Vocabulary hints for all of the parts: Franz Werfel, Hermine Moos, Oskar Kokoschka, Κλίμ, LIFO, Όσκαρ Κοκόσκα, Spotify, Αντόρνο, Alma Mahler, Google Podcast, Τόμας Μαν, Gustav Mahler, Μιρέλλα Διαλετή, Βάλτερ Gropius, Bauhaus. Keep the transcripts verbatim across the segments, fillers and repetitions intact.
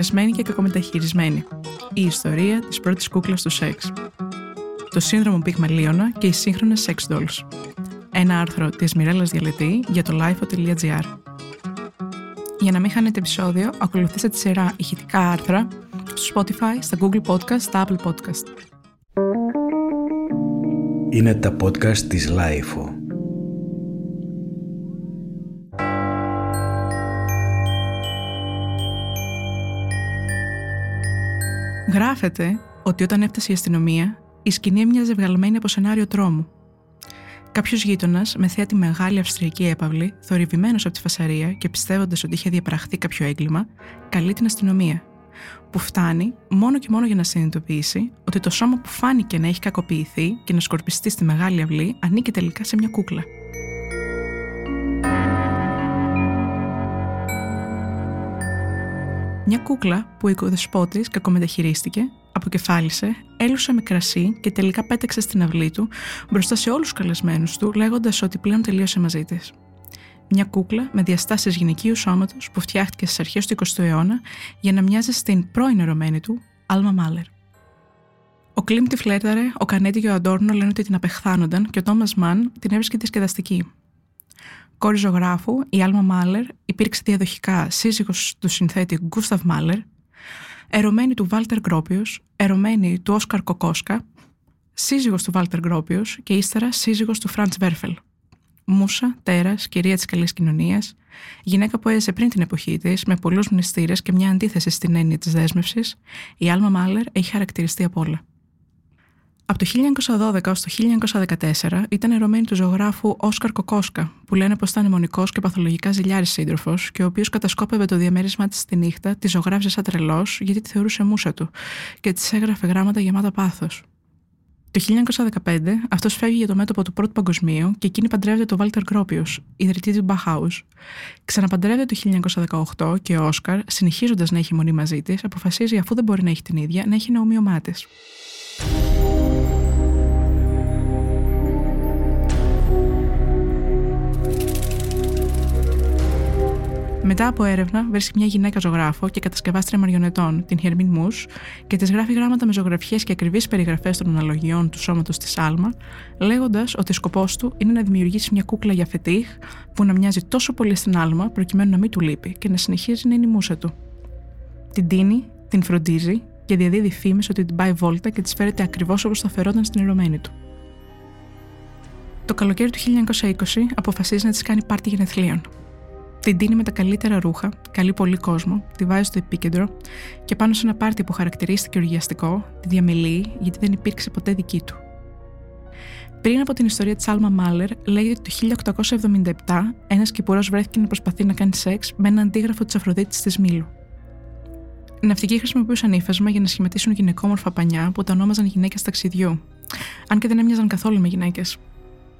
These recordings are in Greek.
εκτελεσμένη και κακομεταχειρισμένη. Η ιστορία της πρώτης κούκλας του σεξ. Το σύνδρομο Πυγμαλίωνα και οι σύγχρονες σεξ ντόλς. Ένα άρθρο της Μιρέλλας Διαλετή για το λάιφο τελεία τζι άρ. Για να μην χάνετε επεισόδιο, ακολουθήστε τη σειρά ηχητικά άρθρα στο Spotify, στα Google Podcast, στα Apple Podcast. Είναι τα podcast της λάιφο. Γράφεται ότι όταν έφτασε η αστυνομία, η σκηνή έμοιαζε βγαλμένη από σενάριο τρόμου. Κάποιος γείτονας, με θέα τη μεγάλη αυστριακή έπαυλη, θορυβημένος από τη φασαρία και πιστεύοντας ότι είχε διαπραχθεί κάποιο έγκλημα, καλεί την αστυνομία, που φτάνει μόνο και μόνο για να συνειδητοποιήσει ότι το σώμα που φάνηκε να έχει κακοποιηθεί και να σκορπιστεί στη μεγάλη αυλή ανήκει τελικά σε μια κούκλα. Μια κούκλα που ο οικοδεσπότης κακομεταχειρίστηκε, αποκεφάλισε, έλουσε με κρασί και τελικά πέταξε στην αυλή του μπροστά σε όλους τους καλεσμένους του, λέγοντας ότι πλέον τελείωσε μαζί της. Μια κούκλα με διαστάσεις γυναικείου σώματος που φτιάχτηκε στις αρχές του εικοστού αιώνα για να μοιάζει στην πρώην ερωμένη του, Άλμα Μάλερ. Ο Κλίμ τη φλέρταρε, ο Κανέτη και ο Αντόρνο λένε ότι την απεχθάνονταν και ο Τόμας Μαν την έβρισκε διασκεδαστική. Κόρη ζωγράφου, η Άλμα Μάλερ υπήρξε διαδοχικά σύζυγος του συνθέτη Γκούσταβ Μάλερ, ερωμένη του Βάλτερ Gropius, ερωμένη του Όσκαρ Κοκόσκα, σύζυγος του Βάλτερ Gropius και ύστερα σύζυγος του Φραντς Βέρφελ. Μούσα, τέρας, κυρία της καλής κοινωνίας, γυναίκα που έζησε πριν την εποχή της με πολλούς μνηστήρες και μια αντίθεση στην έννοια της δέσμευσης, η Άλμα Μάλερ έχει χαρακτηριστεί από όλα. Από το χίλια εννιακόσια δώδεκα έως το χίλια εννιακόσια δεκατέσσερα ήταν ερωμένη του ζωγράφου Όσκαρ Κοκόσκα, που λένε πως ήταν αιμονικός και παθολογικά ζηλιάρης σύντροφος και ο οποίος κατασκόπευε το διαμέρισμά της στη νύχτα, τη ζωγράφιζε σαν τρελός γιατί τη θεωρούσε μούσα του και της έγραφε γράμματα γεμάτα πάθος. Το χίλια εννιακόσια δεκαπέντε αυτός φεύγει για το μέτωπο του Πρώτου Παγκοσμίου και εκείνη παντρεύεται τον Βάλτερ Gropius, ιδρυτή του Bauhaus. Ξαναπαντρεύεται το χίλια εννιακόσια δεκαοκτώ και ο Όσκαρ, συνεχίζοντας να έχει μονή μαζί της, αποφασίζει αφού δεν μπορεί να έχει την ίδια, να έχει ένα ομοίωμά της. Μετά από έρευνα, βρίσκει μια γυναίκα ζωγράφο και κατασκευάστρια μαριονετών, την Hermine Moos, και της γράφει γράμματα με ζωγραφιές και ακριβείς περιγραφές των αναλογιών του σώματος της Άλμα, λέγοντας ότι σκοπός του είναι να δημιουργήσει μια κούκλα για φετίχ που να μοιάζει τόσο πολύ στην Άλμα προκειμένου να μην του λείπει και να συνεχίζει να είναι η μούσα του. Την τίνει, την φροντίζει και διαδίδει φήμες ότι την πάει βόλτα και της φέρεται ακριβώς όπως θα φερόταν στην ερωμένη του. Το καλοκαίρι του χίλια εννιακόσια είκοσι αποφασίζει να της κάνει πάρτι γενεθλίων. Την τίνει με τα καλύτερα ρούχα, καλεί πολύ κόσμο, τη βάζει στο επίκεντρο και πάνω σε ένα πάρτι που χαρακτηρίστηκε οργιαστικό, τη διαμελεί γιατί δεν υπήρξε ποτέ δική του. Πριν από την ιστορία της Άλμα Μάλερ, λέγεται ότι το χίλια οκτακόσια εβδομήντα επτά ένας κυπουρός βρέθηκε να προσπαθεί να κάνει σεξ με ένα αντίγραφο της Αφροδίτης της Μήλου. Οι ναυτικοί χρησιμοποιούσαν ύφασμα για να σχηματίσουν γυναικόμορφα πανιά που τα ονόμαζαν γυναίκες ταξιδιού, αν και δεν έμοιαζαν καθόλου με γυναίκες.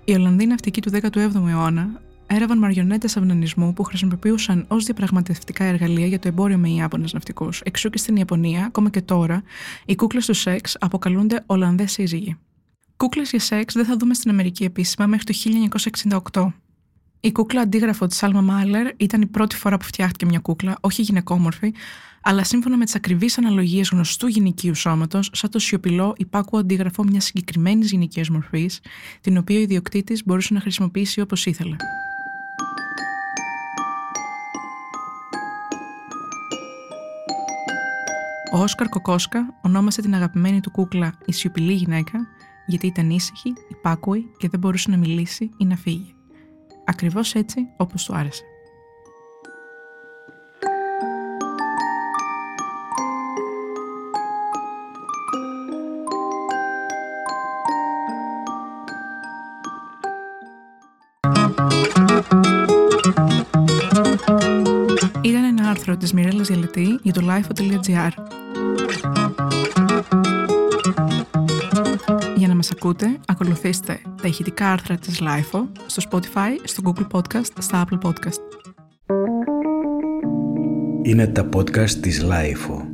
Οι Ολλανδοί ναυτικοί του δέκατου έβδομου αιώνα έραβαν μαριονέτες αυνανισμού που χρησιμοποιούσαν ως διαπραγματευτικά εργαλεία για το εμπόριο με Ιάπωνες ναυτικούς. Εξού και στην Ιαπωνία, ακόμα και τώρα, οι κούκλες του σεξ αποκαλούνται Ολλανδές σύζυγοι. Κούκλες για σεξ δεν θα δούμε στην Αμερική επίσημα μέχρι το χίλια εννιακόσια εξήντα οκτώ. Η κούκλα αντίγραφο της Άλμα Μάλερ ήταν η πρώτη φορά που φτιάχτηκε μια κούκλα, όχι γυναικόμορφη, αλλά σύμφωνα με τις ακριβείς αναλογίες γνωστού γυναικείου σώματος, σαν το σιωπηλό υπάκουο αντίγραφο μιας συγκεκριμένης γυναικείας μορφής, την οποία ο ιδιοκτήτης μπορούσε να χρησιμοποιήσει όπως ήθελε. Ο Όσκαρ Κοκόσκα ονόμασε την αγαπημένη του κούκλα η σιωπηλή γυναίκα, γιατί ήταν ήσυχη, υπάκουη και δεν μπορούσε να μιλήσει ή να φύγει. Ακριβώς έτσι όπως του άρεσε. Ήταν ένα άρθρο της Μιρέλλας Διαλετή για το λάιφο τελεία τζι άρ. Για να μας ακούτε, ακολουθήστε τα ηχητικά άρθρα της λάιφο στο Spotify, στο Google Podcast, στα Apple Podcast. Είναι τα podcast της λάιφο.